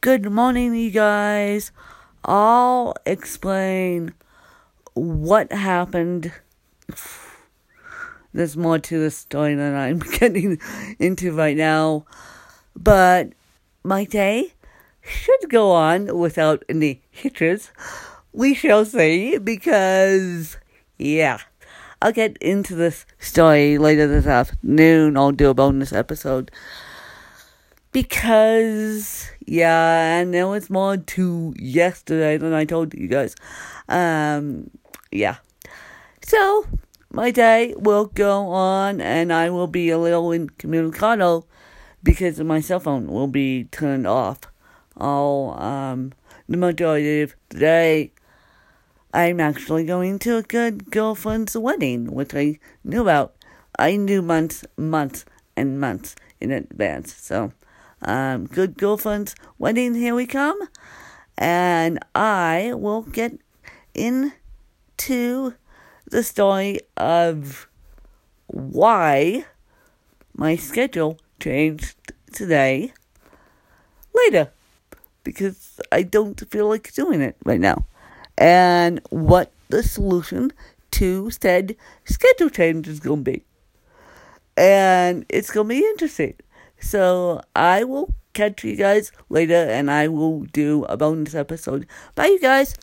Good morning, you guys. I'll explain what happened. There's more to the story than I'm getting into right now. But my day should go on without any hitches. We shall see, because, yeah. I'll get into this story later this afternoon. I'll do a bonus episode. Because, yeah, and there was more to yesterday than I told you guys. So, my day will go on, and I will be a little incommunicado because my cell phone will be turned off. The majority of the day, I'm actually going to a good girlfriend's wedding, which I knew about. I knew months in advance, so... good girlfriend's wedding, here we come, and I will get into the story of why my schedule changed today later, because I don't feel like doing it right now, and what the solution to said schedule change is going to be, and it's going to be interesting. So, I will catch you guys later, and I will do a bonus episode. Bye, you guys.